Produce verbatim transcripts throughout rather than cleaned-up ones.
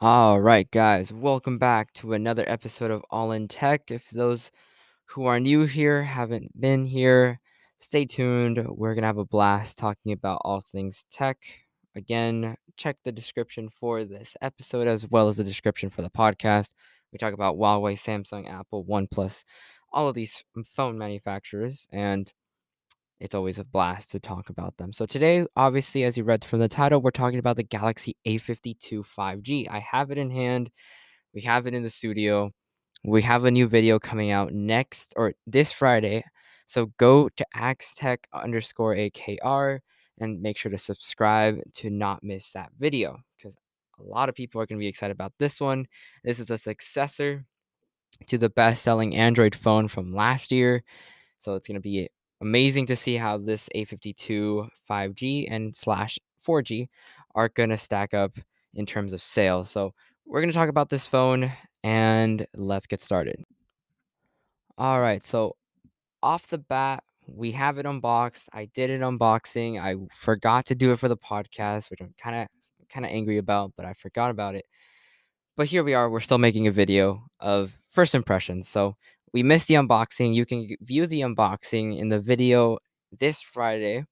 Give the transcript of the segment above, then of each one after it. All right, guys, welcome back to another episode of All in Tech. If those who are new here haven't been here, stay tuned. We're going to have a blast talking about all things tech. Again, check the description for this episode as well as the description for the podcast. We talk about Huawei, Samsung, Apple, OnePlus, all of these phone manufacturers, and it's always a blast to talk about them. So today, obviously, as you read from the title, we're talking about the Galaxy A fifty-two five G. I have it in hand. We have it in the studio. We have a new video coming out next or this Friday. So go to Axtech underscore A K R and make sure to subscribe to not miss that video, because a lot of people are going to be excited about this one. This is a successor to the best-selling Android phone from last year. So it's going to be amazing to see how this A fifty-two five G and slash four G are going to stack up in terms of sales. So we're going to talk about this phone, and let's get started. All right, so off the bat, we have it unboxed. I did an unboxing. I forgot to do it for the podcast, which I'm kind of kind of angry about, but I forgot about it. But here we are. We're still making a video of first impressions. So we missed the unboxing. You can view the unboxing in the video this Friday.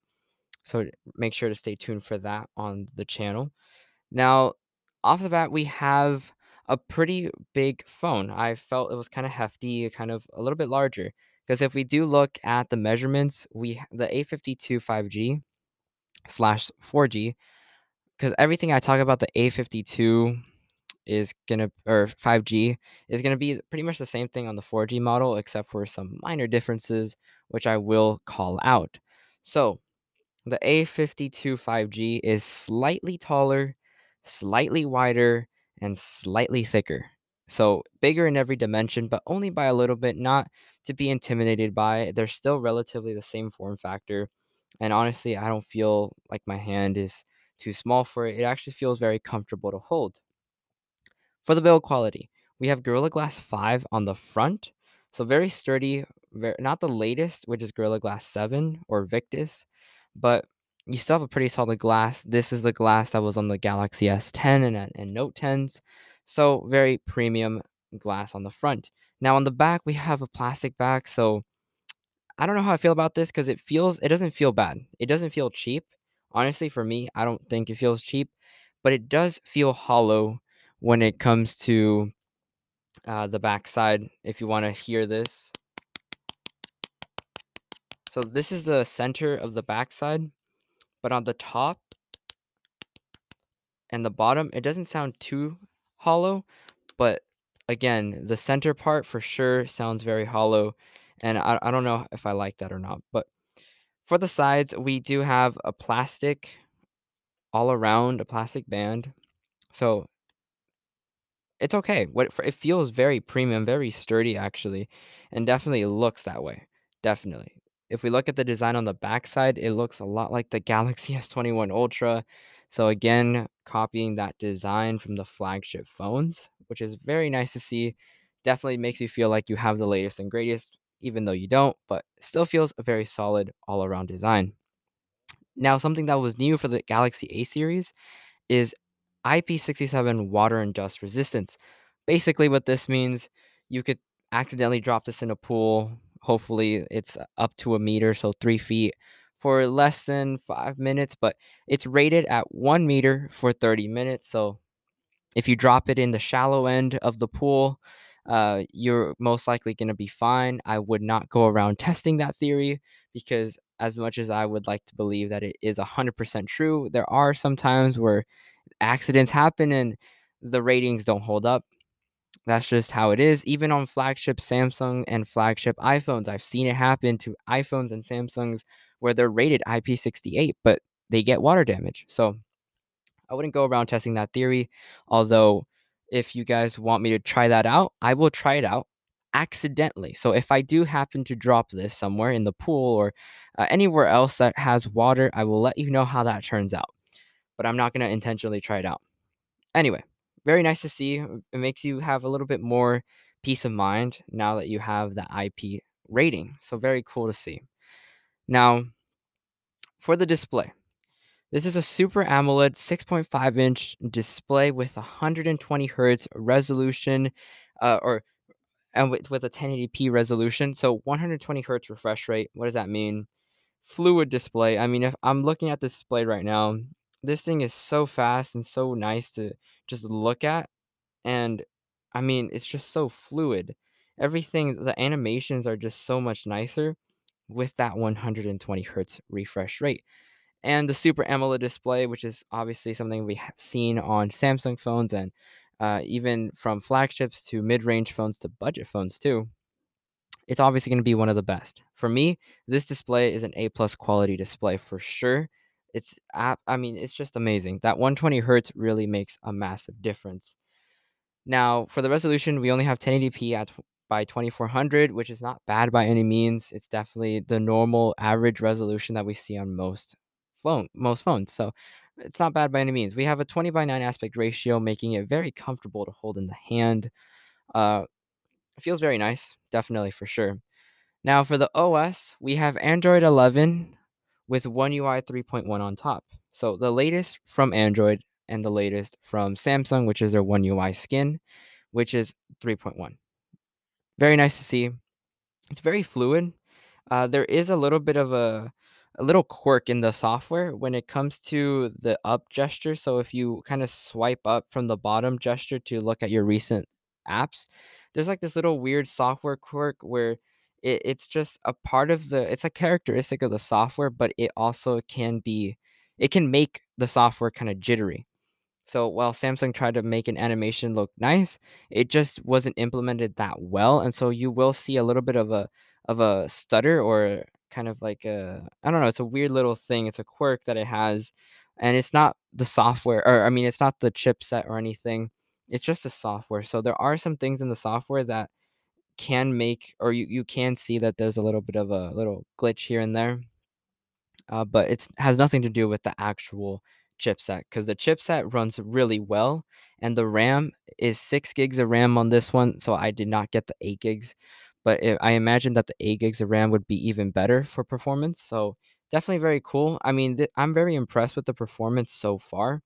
So make sure to stay tuned for that on the channel. Now, off the bat, we have a pretty big phone. I felt it was kind of hefty, kind of a little bit larger. Because if we do look at the measurements, we the A fifty-two five G slash four G, because everything I talk about the A fifty-two is gonna or five G is gonna be pretty much the same thing on the four G model, except for some minor differences, which I will call out. So the A fifty-two five G is slightly taller, slightly wider, and slightly thicker. So bigger in every dimension, but only by a little bit, not to be intimidated by. They're still relatively the same form factor. And honestly, I don't feel like my hand is too small for it. It actually feels very comfortable to hold. For the build quality, we have Gorilla Glass five on the front, so very sturdy, very, not the latest, which is Gorilla Glass seven or Victus, but you still have a pretty solid glass. This is the glass that was on the Galaxy S ten and, and Note tens, so very premium glass on the front. Now on the back, we have a plastic back, so I don't know how I feel about this because it feels, it doesn't feel bad. It doesn't feel cheap. Honestly, for me, I don't think it feels cheap, but it does feel hollow when it comes to uh, the backside, if you want to hear this. So this is the center of the backside, but on the top and the bottom, it doesn't sound too hollow, but again, the center part for sure sounds very hollow, and I, I don't know if I like that or not. But for the sides, we do have a plastic all around, a plastic band. So it's okay. What it feels very premium, very sturdy, actually, and definitely looks that way. Definitely. If we look at the design on the backside, it looks a lot like the Galaxy S twenty-one Ultra. So again, copying that design from the flagship phones, which is very nice to see. Definitely makes you feel like you have the latest and greatest, even though you don't, but still feels a very solid all-around design. Now, something that was new for the Galaxy A series is I P sixty-seven water and dust resistance. Basically what this means, you could accidentally drop this in a pool. Hopefully it's up to a meter, so three feet for less than five minutes, but it's rated at one meter for thirty minutes. So if you drop it in the shallow end of the pool, uh, you're most likely going to be fine. I would not go around testing that theory, because as much as I would like to believe that it is one hundred percent true, there are some times where accidents happen and the ratings don't hold up. That's just how it is. Even on flagship Samsung and flagship iPhones, I've seen it happen to iPhones and Samsungs where they're rated I P sixty-eight, but they get water damage. So I wouldn't go around testing that theory. Although if you guys want me to try that out, I will try it out accidentally. So if I do happen to drop this somewhere in the pool or uh, anywhere else that has water, I will let you know how that turns out. But I'm not going to intentionally try it out. Anyway, very nice to see. It makes you have a little bit more peace of mind now that you have the I P rating. So very cool to see. Now, for the display. This is a Super AMOLED six point five inch display with one hundred twenty hertz resolution, uh, or and with, with a ten eighty p resolution. So one hundred twenty hertz refresh rate. What does that mean? Fluid display. I mean, if I'm looking at this display right now, this thing is so fast and so nice to just look at. And I mean, it's just so fluid. Everything, the animations are just so much nicer with that one hundred twenty hertz refresh rate. And the Super AMOLED display, which is obviously something we have seen on Samsung phones and uh, even from flagships to mid-range phones to budget phones too, it's obviously going to be one of the best. For me, this display is an A plus quality display for sure. It's, I mean, it's just amazing. That one hundred twenty hertz really makes a massive difference. Now, for the resolution, we only have ten eighty p at by twenty-four hundred, which is not bad by any means. It's definitely the normal average resolution that we see on most Phone, most phones, so it's not bad by any means. We have a twenty by nine aspect ratio, making it very comfortable to hold in the hand. Uh, it feels very nice, definitely, for sure. Now for the O S, we have Android eleven with One U I three point one on top. So the latest from Android and the latest from Samsung, which is their One U I skin, which is three point one. Very nice to see. It's very fluid. Uh, there is a little bit of a A little quirk in the software when it comes to the up gesture. So if you kind of swipe up from the bottom gesture to look at your recent apps, there's like this little weird software quirk where it, it's just a part of the, it's a characteristic of the software, but it also can be, it can make the software kind of jittery. So while Samsung tried to make an animation look nice, it just wasn't implemented that well. And so you will see a little bit of a, of a stutter or kind of like a, I don't know, it's a weird little thing. It's a quirk that it has, and it's not the software, or I mean, it's not the chipset or anything. It's just the software. So there are some things in the software that can make, or you, you can see that there's a little bit of a little glitch here and there, uh, but it has nothing to do with the actual chipset, because the chipset runs really well, and the RAM is six gigs of RAM on this one. So I did not get the eight gigs. But it, I imagine that the eight gigs of RAM would be even better for performance. So definitely very cool. I mean, th- I'm very impressed with the performance so far.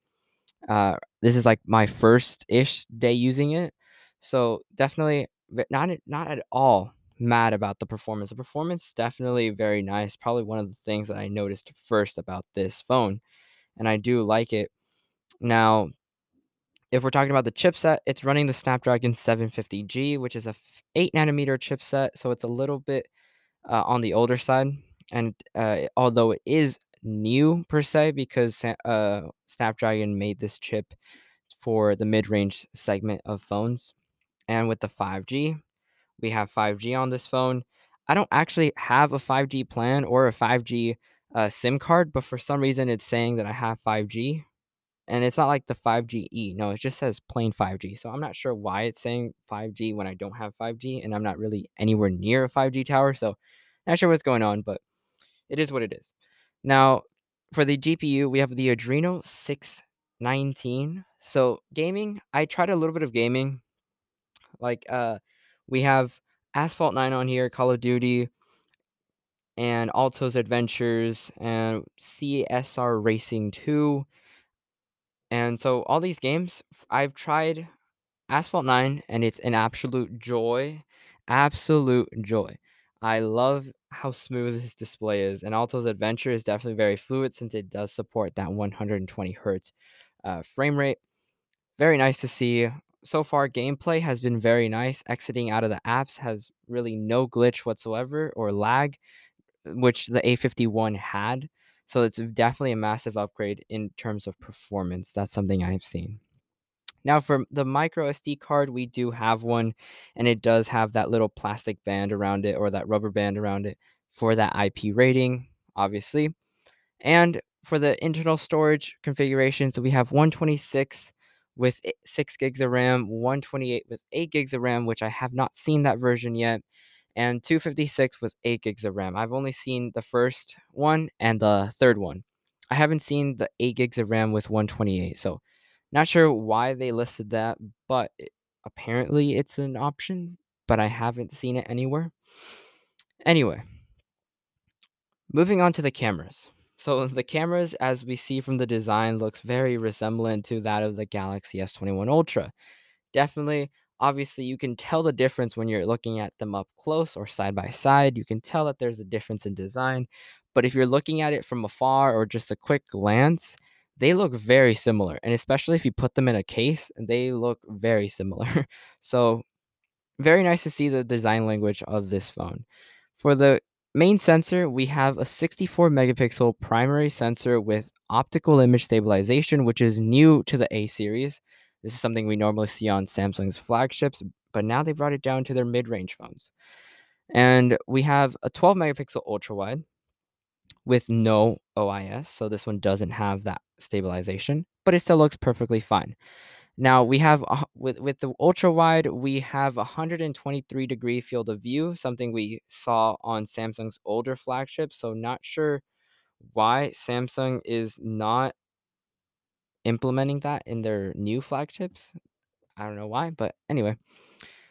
Uh, this is like my first-ish day using it. So definitely not, not at all mad about the performance. The performance definitely very nice. Probably one of the things that I noticed first about this phone. And I do like it. Now, if we're talking about the chipset, it's running the Snapdragon seven fifty G, which is a eight nanometer chipset. So it's a little bit uh, on the older side. And uh, although it is new per se, because uh, Snapdragon made this chip for the mid-range segment of phones. And with the five G, we have five G on this phone. I don't actually have a five G plan or a five G uh, SIM card, but for some reason it's saying that I have five G. And it's not like the five G E. No, it just says plain five G. So I'm not sure why it's saying five G when I don't have five G. And I'm not really anywhere near a five G tower. So not sure what's going on, but it is what it is. Now, for the G P U, we have the Adreno six nineteen. So gaming, I tried a little bit of gaming. Like uh, we have Asphalt nine on here, Call of Duty, and Alto's Adventures, and C S R Racing two. And so all these games, I've tried Asphalt nine, and it's an absolute joy, absolute joy. I love how smooth this display is, and Alto's Adventure is definitely very fluid since it does support that one hundred twenty hertz uh, frame rate. Very nice to see. So far, gameplay has been very nice. Exiting out of the apps has really no glitch whatsoever or lag, which the A fifty-one had. So it's definitely a massive upgrade in terms of performance. That's something I've seen. Now for the micro S D card, we do have one, and it does have that little plastic band around it, or that rubber band around it, for that I P rating, obviously. And for the internal storage configuration, so we have one twenty-six with six gigs of RAM, one twenty-eight with eight gigs of RAM, which I have not seen that version yet, and two fifty-six with eight gigs of RAM. I've only seen the first one and the third one. I haven't seen the eight gigs of RAM with one twenty-eight. So not sure why they listed that, but it, apparently it's an option, but I haven't seen it anywhere. Anyway, moving on to the cameras. So the cameras, as we see from the design, looks very resemblant to that of the Galaxy S twenty-one Ultra. Definitely, obviously, you can tell the difference when you're looking at them up close or side by side. You can tell that there's a difference in design. But if you're looking at it from afar or just a quick glance, they look very similar. And especially if you put them in a case, they look very similar. So very nice to see the design language of this phone. For the main sensor, we have a sixty-four megapixel primary sensor with optical image stabilization, which is new to the A series. This is something we normally see on Samsung's flagships, but now they brought it down to their mid-range phones. And we have a twelve megapixel ultra-wide with no O I S, so this one doesn't have that stabilization, but it still looks perfectly fine. Now, we have uh, with, with the ultra-wide, we have one hundred twenty-three degree field of view, something we saw on Samsung's older flagships, so not sure why Samsung is not implementing that in their new flagships. I don't know why, but anyway,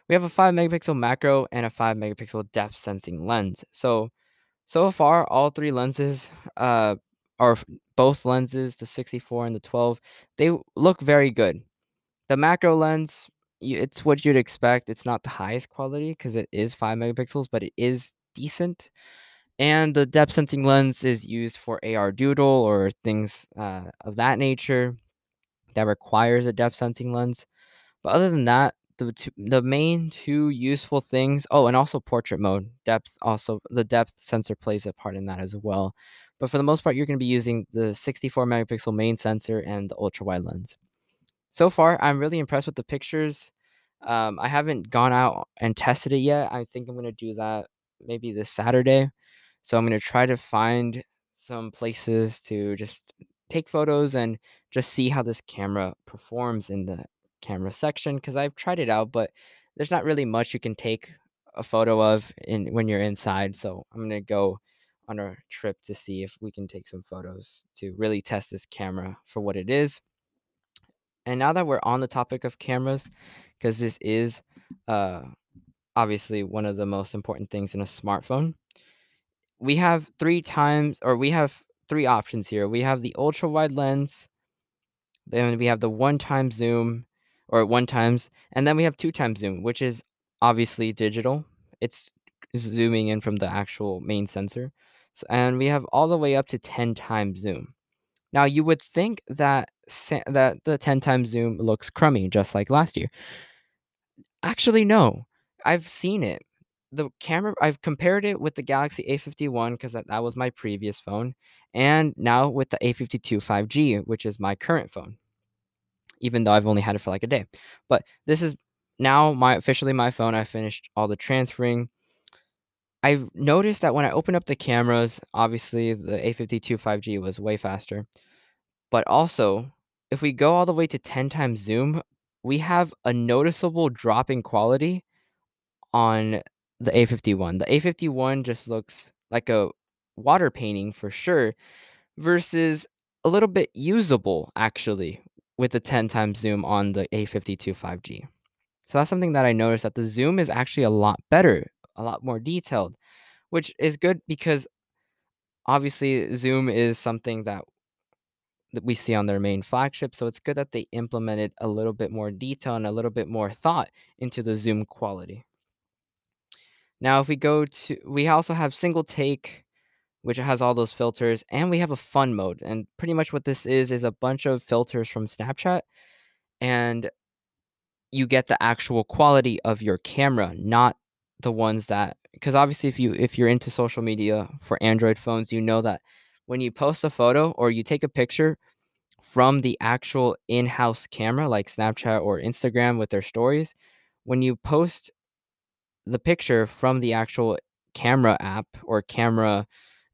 we have a five megapixel macro and a five megapixel depth sensing lens. So, so far, all three lenses, uh, or both lenses, the sixty-four and the twelve, they look very good. The macro lens, it's what you'd expect. It's not the highest quality because it is five megapixels, but it is decent. And the depth sensing lens is used for A R doodle or things uh, of that nature that requires a depth sensing lens. But other than that, the two, the main two useful things, oh, and also portrait mode, depth also, the depth sensor plays a part in that as well. But for the most part, you're going to be using the sixty-four megapixel main sensor and the ultra wide lens. So far, I'm really impressed with the pictures. Um, I haven't gone out and tested it yet. I think I'm going to do that maybe this Saturday. So I'm going to try to find some places to just take photos and just see how this camera performs in the camera section, because I've tried it out, but there's not really much you can take a photo of in when you're inside. So I'm going to go on a trip to see if we can take some photos to really test this camera for what it is. And now that we're on the topic of cameras, because this is uh, obviously one of the most important things in a smartphone, we have three times, or we have three options here. We have the ultra wide lens, then we have the one time zoom, or one times, and then we have two times zoom, which is obviously digital. It's zooming in from the actual main sensor. So, and we have all the way up to ten times zoom. Now you would think that that the ten times zoom looks crummy, just like last year. Actually, no, I've seen it. The camera, I've compared it with the Galaxy A fifty-one, because that, that was my previous phone, and now with the A fifty-two five G, which is my current phone, even though I've only had it for like a day. But this is now my officially my phone. I finished all the transferring. I've noticed that when I open up the cameras, obviously the A fifty-two five G was way faster. But also, if we go all the way to ten times zoom, we have a noticeable drop in quality on the A fifty-one. The A fifty-one just looks like a water painting for sure, versus a little bit usable actually with the ten times zoom on the A fifty-two five G. So that's something that I noticed, that the zoom is actually a lot better, a lot more detailed, which is good because obviously zoom is something that that we see on their main flagship. So it's good that they implemented a little bit more detail and a little bit more thought into the zoom quality. Now, if we go to, we also have single take, which has all those filters, and we have a fun mode. And pretty much what this is, is a bunch of filters from Snapchat, and you get the actual quality of your camera, not the ones that, because obviously if you, if you're into social media for Android phones, you know that when you post a photo or you take a picture from the actual in-house camera, like Snapchat or Instagram with their stories, when you post the picture from the actual camera app or camera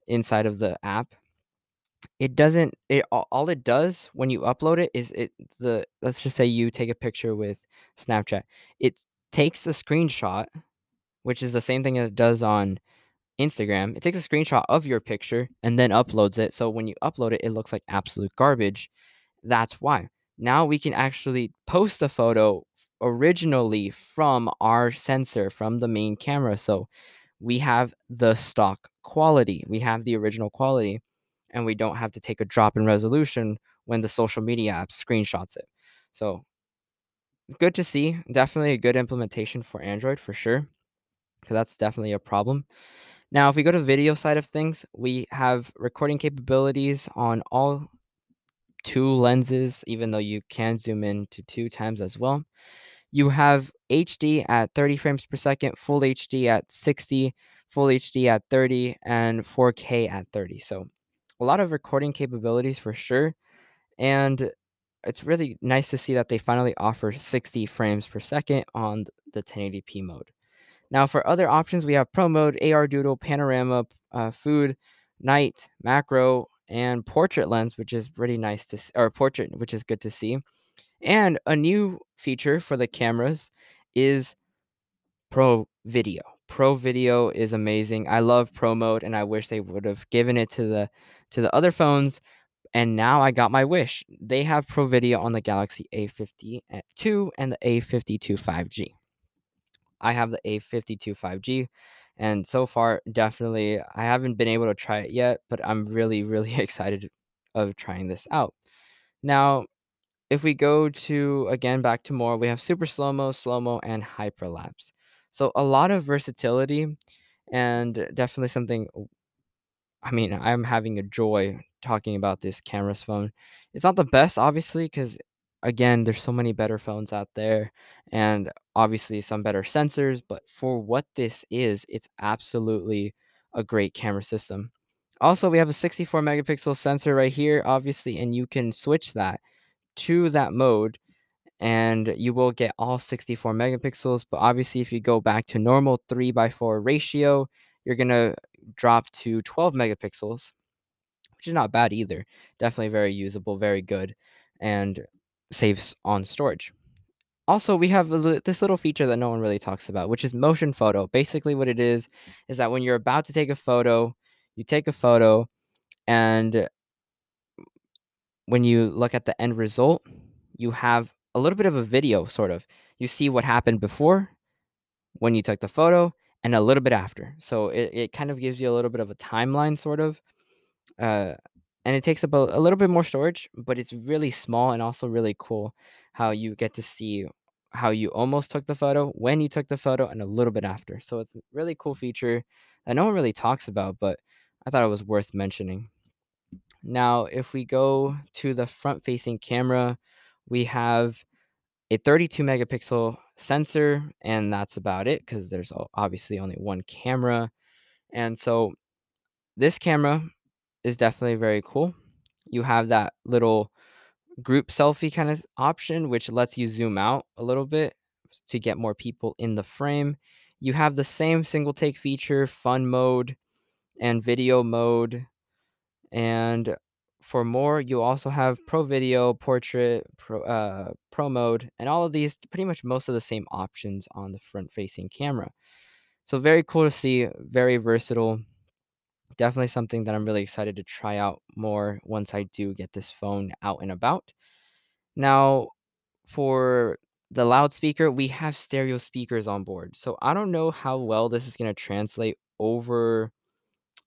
inside of the app, it doesn't, it all it does when you upload it is it the let's just say you take a picture with Snapchat, it takes a screenshot, which is the same thing that it does on Instagram. It takes a screenshot of your picture and then uploads it. So when you upload it, it looks like absolute garbage. That's why now we can actually post a photo originally from our sensor, from the main camera. So we have the stock quality, we have the original quality, and we don't have to take a drop in resolution when the social media app screenshots it. So good to see. Definitely a good implementation for Android for sure, because that's definitely a problem. Now, if we go to the video side of things, we have recording capabilities on all two lenses, even though you can zoom in to two times as well. You have H D at thirty frames per second, full H D at sixty, full H D at thirty, and four K at thirty. So a lot of recording capabilities for sure. And it's really nice to see that they finally offer sixty frames per second on the ten eighty p mode. Now, for other options, we have Pro Mode, A R Doodle, Panorama, uh, Food, Night, Macro, and Portrait Lens, which is pretty nice to see, or Portrait, which is good to see. And a new feature for the cameras is Pro Video. Pro Video is amazing. I love Pro Mode, and I wish they would have given it to the to the other phones. And now I got my wish. They have Pro Video on the Galaxy A fifty-two and the A fifty-two five G. I have the A fifty-two five G, and so far, definitely, I haven't been able to try it yet, but I'm really, really excited of trying this out. Now, if we go to, again, back to more, we have Super Slow-Mo, Slow-Mo, and Hyperlapse. So a lot of versatility, and definitely something, I mean, I'm having a joy talking about this camera's phone. It's not the best, obviously, because again, there's so many better phones out there, and obviously some better sensors, but for what this is, it's absolutely a great camera system. Also, we have a sixty-four megapixel sensor right here, obviously, and you can switch that to that mode, and you will get all sixty-four megapixels, but obviously if you go back to normal three by four ratio, you're going to drop to twelve megapixels, which is not bad either. Definitely very usable, very good, and saves on storage. Also, we have this little feature that no one really talks about, which is motion photo. Basically what it is, is that when you're about to take a photo, you take a photo, and when you look at the end result, you have a little bit of a video, sort of. You see what happened before when you took the photo and a little bit after. So it, it kind of gives you a little bit of a timeline, sort of. Uh, And it takes up a, a little bit more storage, but it's really small and also really cool how you get to see how you almost took the photo, when you took the photo, and a little bit after. So it's a really cool feature that no one really talks about, but I thought it was worth mentioning. Now, if we go to the front-facing camera, we have a thirty-two megapixel sensor, and that's about it because there's obviously only one camera. And so this camera is definitely very cool. You have that little group selfie kind of option, which lets you zoom out a little bit to get more people in the frame. You have the same single take feature, fun mode, and video mode. And for more, you also have Pro Video, Portrait, Pro, uh, Pro Mode, and all of these, pretty much most of the same options on the front-facing camera. So very cool to see, very versatile. Definitely something that I'm really excited to try out more once I do get this phone out and about. Now, for the loudspeaker, we have stereo speakers on board. So I don't know how well this is going to translate over,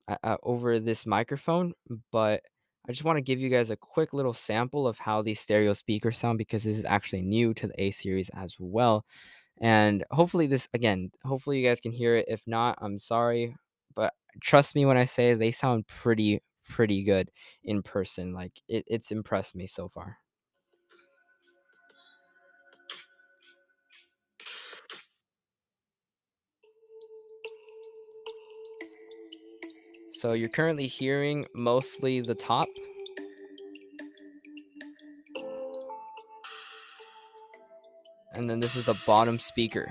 uh, over this microphone, but I just want to give you guys a quick little sample of how these stereo speakers sound, because this is actually new to the A series as well. And hopefully this, again, hopefully you guys can hear it. If not, I'm sorry. But trust me when I say they sound pretty, pretty good in person. Like, it, it's impressed me so far. So you're currently hearing mostly the top. And then this is the bottom speaker.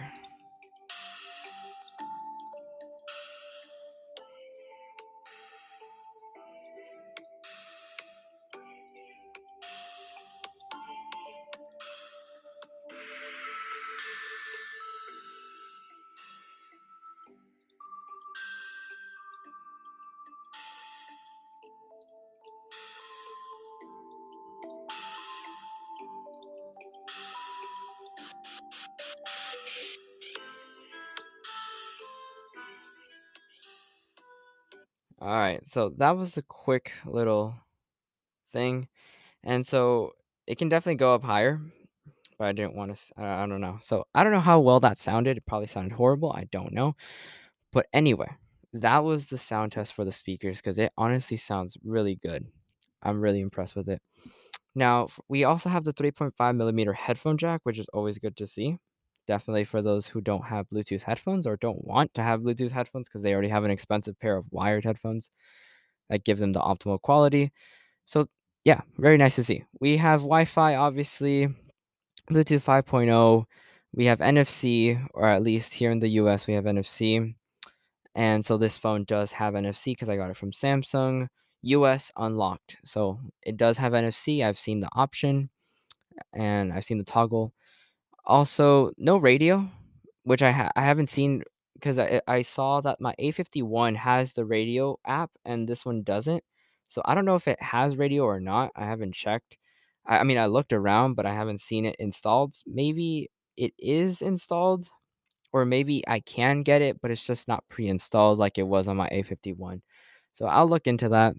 All right, so that was a quick little thing, and so it can definitely go up higher, but I didn't want to. I don't know. So I don't know how well that sounded. It probably sounded horrible. I don't know, but anyway, that was the sound test for the speakers because it honestly sounds really good. I'm really impressed with it. Now we also have the three point five millimeter headphone jack, which is always good to see. Definitely for those who don't have Bluetooth headphones or don't want to have Bluetooth headphones because they already have an expensive pair of wired headphones that give them the optimal quality. So yeah, very nice to see. We have Wi-Fi, obviously, Bluetooth five point oh. We have N F C, or at least here in the U S, we have N F C. And so this phone does have N F C because I got it from Samsung. U S unlocked. So it does have N F C. I've seen the option and I've seen the toggle. Also, no radio, which I, ha I haven't seen because I, I saw that my A fifty-one has the radio app and this one doesn't. So I don't know if it has radio or not. I haven't checked. I, I mean, I looked around, but I haven't seen it installed. Maybe it is installed or maybe I can get it, but it's just not pre-installed like it was on my A fifty-one. So I'll look into that.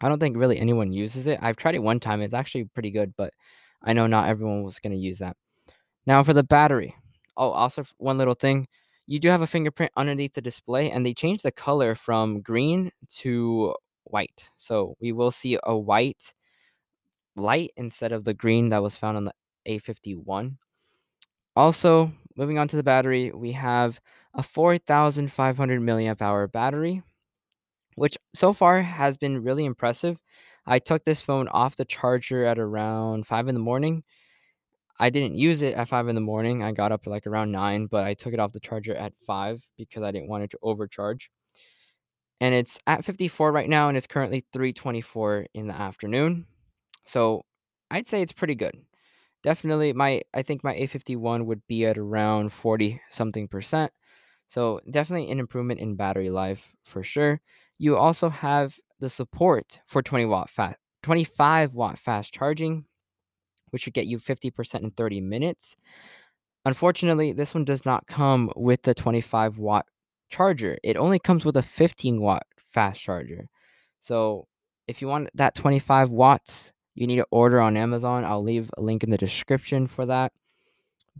I don't think really anyone uses it. I've tried it one time. It's actually pretty good, but I know not everyone was going to use that. Now for the battery. Oh, also one little thing. You do have a fingerprint underneath the display, and they changed the color from green to white. So we will see a white light instead of the green that was found on the A fifty-one. Also, moving on to the battery, we have a four thousand five hundred milliamp hour battery, which so far has been really impressive. I took this phone off the charger at around five in the morning. I didn't use it at five in the morning. I got up like around nine, but I took it off the charger at five because I didn't want it to overcharge. And it's at fifty-four right now, and it's currently three twenty-four in the afternoon. So I'd say it's pretty good. Definitely, my I think my A fifty-one would be at around forty something percent. So definitely an improvement in battery life for sure. You also have the support for twenty watt fast, twenty-five watt fast charging, which should get you fifty percent in thirty minutes. Unfortunately, this one does not come with the twenty-five watt charger. It only comes with a fifteen watt fast charger. So if you want that twenty-five watts, you need to order on Amazon. I'll leave a link in the description for that.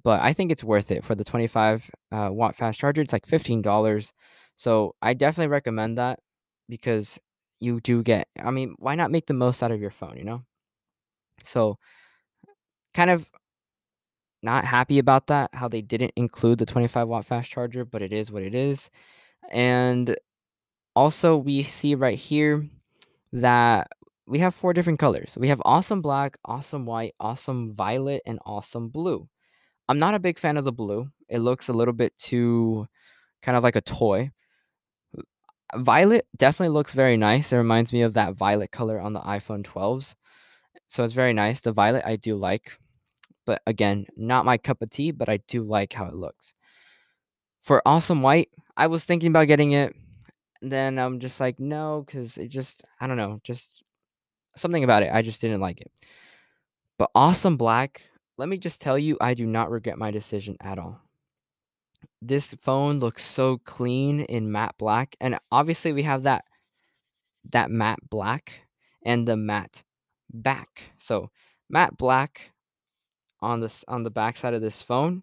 But I think it's worth it for the twenty-five watt fast charger. It's like fifteen dollars. So I definitely recommend that because you do get, I mean, why not make the most out of your phone, you know? So kind of not happy about that, how they didn't include the twenty-five watt fast charger, but it is what it is. And also we see right here that we have four different colors. We have awesome black, awesome white, awesome violet, and awesome blue. I'm not a big fan of the blue. It looks a little bit too kind of like a toy. Violet definitely looks very nice. It reminds me of that violet color on the iPhone twelves. So it's very nice. The violet I do like. But again, not my cup of tea, but I do like how it looks. For awesome white, I was thinking about getting it. And then I'm just like, no, because it just, I don't know, just something about it. I just didn't like it. But awesome black, let me just tell you, I do not regret my decision at all. This phone looks so clean in matte black. And obviously we have that, that matte black and the matte back. So matte black on this on the back side of this phone,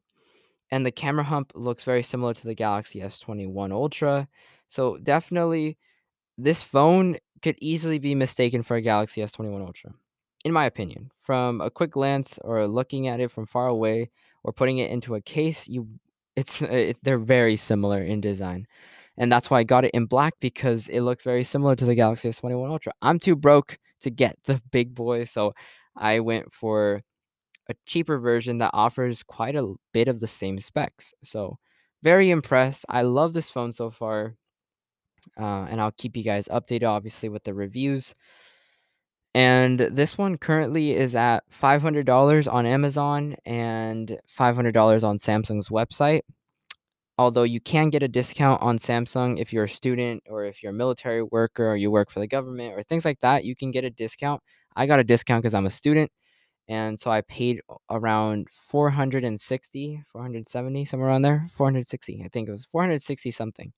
and the camera hump looks very similar to the Galaxy S twenty-one Ultra. So definitely this phone could easily be mistaken for a Galaxy S twenty-one Ultra, in my opinion. From a quick glance or looking at it from far away or putting it into a case, you it's it, they're very similar in design. And that's why I got it in black, because it looks very similar to the Galaxy S twenty-one Ultra. I'm too broke to get the big boy, so I went for a cheaper version that offers quite a bit of the same specs. So very impressed. I love this phone so far, uh, and I'll keep you guys updated, obviously, with the reviews. And this one currently is at five hundred dollars on Amazon and five hundred dollars on Samsung's website. Although you can get a discount on Samsung if you're a student or if you're a military worker or you work for the government or things like that, you can get a discount. I got a discount because I'm a student, and so I paid around four hundred sixty, four hundred seventy, somewhere around there, four hundred sixty. I think it was four hundred sixty something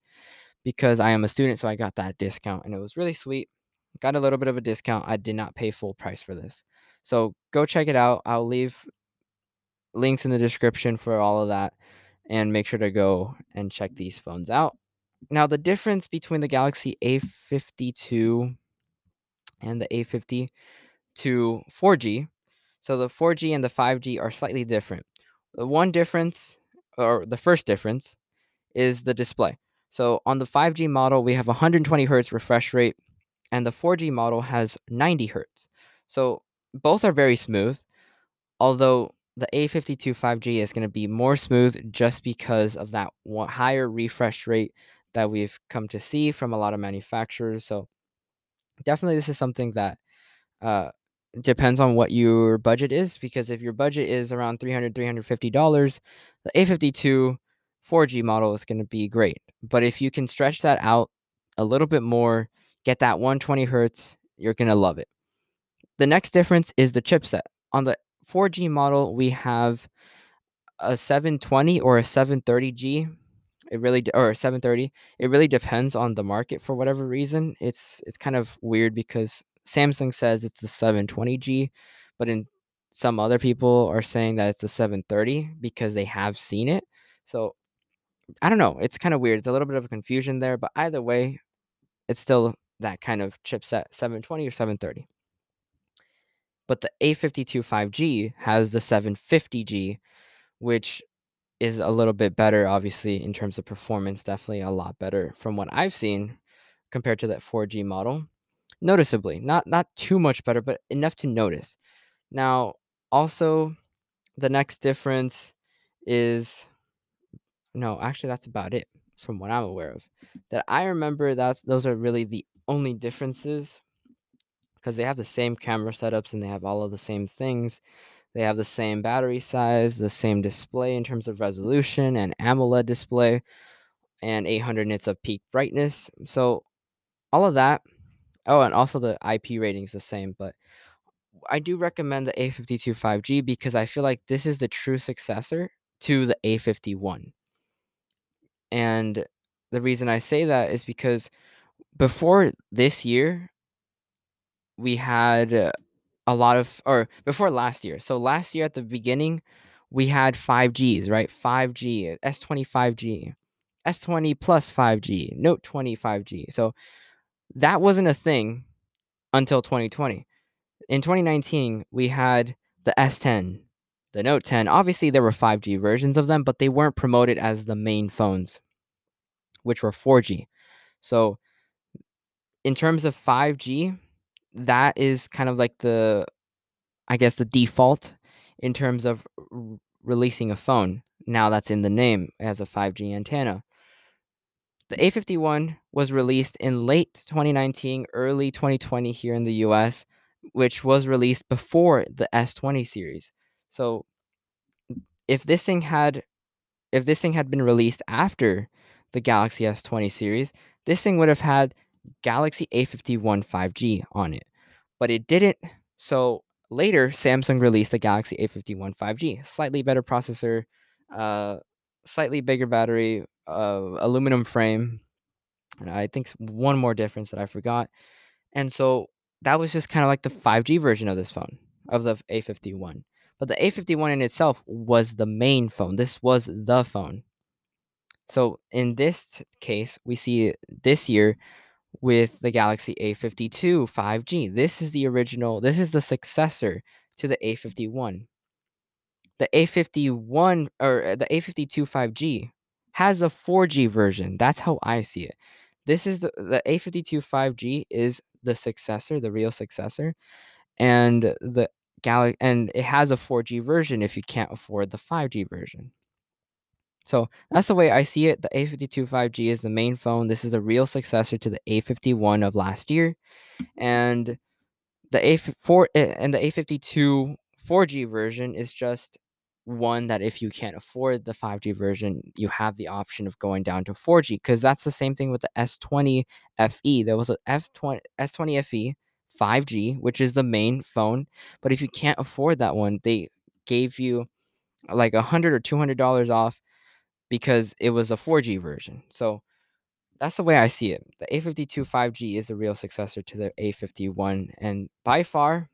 because I am a student, so I got that discount, and it was really sweet. Got a little bit of a discount. I did not pay full price for this. So go check it out. I'll leave links in the description for all of that, and make sure to go and check these phones out. Now, the difference between the Galaxy A fifty-two and the A fifty-two four G, so the four G and the five G are slightly different. The one difference, or the first difference, is the display. So on the five G model, we have one hundred twenty hertz refresh rate, and the four G model has ninety hertz. So both are very smooth, although the A fifty-two five G is going to be more smooth just because of that higher refresh rate that we've come to see from a lot of manufacturers. So definitely this is something that uh, depends on what your budget is, because if your budget is around three hundred dollars, three hundred fifty dollars, the A fifty-two four G model is going to be great. But if you can stretch that out a little bit more, get that one hundred twenty hertz, you're going to love it. The next difference is the chipset. On the four G model, we have a seven twenty or a seven thirty G. It really de- or seven thirty. It really depends on the market for whatever reason. It's it's kind of weird because Samsung says it's the seven twenty G, but in some other people are saying that it's the seven thirty because they have seen it. So I don't know. It's kind of weird. It's a little bit of a confusion there, but either way, it's still that kind of chipset, seven twenty or seven thirty. But the A fifty-two five G has the seven fifty G, which is a little bit better, obviously, in terms of performance. Definitely a lot better from what I've seen compared to that four G model. Noticeably, not not too much better, but enough to notice. Now, also, the next difference is, no, actually, that's about it from what I'm aware of. That I remember, that's, those are really the only differences, because they have the same camera setups and they have all of the same things. They have the same battery size, the same display in terms of resolution and AMOLED display, and eight hundred nits of peak brightness. So all of that. Oh, and also the I P rating is the same, but I do recommend the A fifty-two five G because I feel like this is the true successor to the A fifty-one. And the reason I say that is because before this year, we had a lot of, or before last year. So last year at the beginning, we had five Gs, right? five G, S twenty five G, S twenty Plus five G, Note twenty five G. So that wasn't a thing until twenty twenty. In twenty nineteen, we had the S ten, the Note ten. Obviously, there were five G versions of them, but they weren't promoted as the main phones, which were four G. So in terms of five G, that is kind of like the, I guess, the default in terms of re- releasing a phone. Now that's in the name. It has a five G antenna. The A fifty-one was released in late twenty nineteen, early twenty twenty here in the U S, which was released before the S twenty series. So if this thing had, if this thing had been released after the Galaxy S twenty series, this thing would have had Galaxy A fifty-one five G on it, but it didn't. So later, Samsung released the Galaxy A fifty-one five G, slightly better processor, uh, slightly bigger battery, uh, aluminum frame, and I think one more difference that I forgot. And so that was just kind of like the five G version of this phone, of the A fifty-one. But the A fifty-one in itself was the main phone. This was the phone. So in this case, we see this year, with the Galaxy A fifty-two five G. This is the original, this is the successor to the A fifty-one. The A fifty-one, or the A fifty-two five G has a four G version. That's how I see it. This is the, the A fifty-two five G is the successor, the real successor. And the Gal- and it has a four G version if you can't afford the five G version. So that's the way I see it. The A fifty-two five G is the main phone. This is a real successor to the A fifty-one of last year. And the A four and the A fifty-two four G version is just one that if you can't afford the five G version, you have the option of going down to four G, because that's the same thing with the S twenty F E. There was an F twenty, S twenty F E five G, which is the main phone. But if you can't afford that one, they gave you like one hundred dollars or two hundred dollars off because it was a four G version. So That's the way I see it. The A fifty-two five G is the real successor to the A fifty-one, and by far,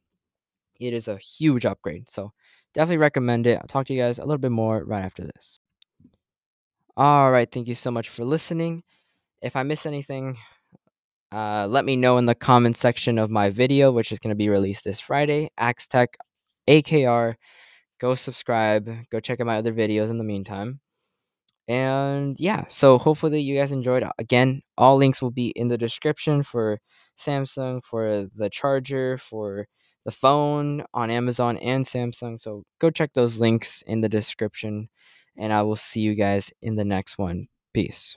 it is a huge upgrade. So definitely recommend it. I'll talk to you guys a little bit more right after this. All right, thank you so much for listening. If I miss anything, uh, let me know in the comment section of my video, which is going to be released this Friday. Axtech, A K R. Go subscribe. Go check out my other videos in the meantime. And yeah, so hopefully you guys enjoyed. Again, all links will be in the description for Samsung, for the charger, for the phone on Amazon and Samsung. So go check those links in the description, and I will see you guys in the next one. Peace.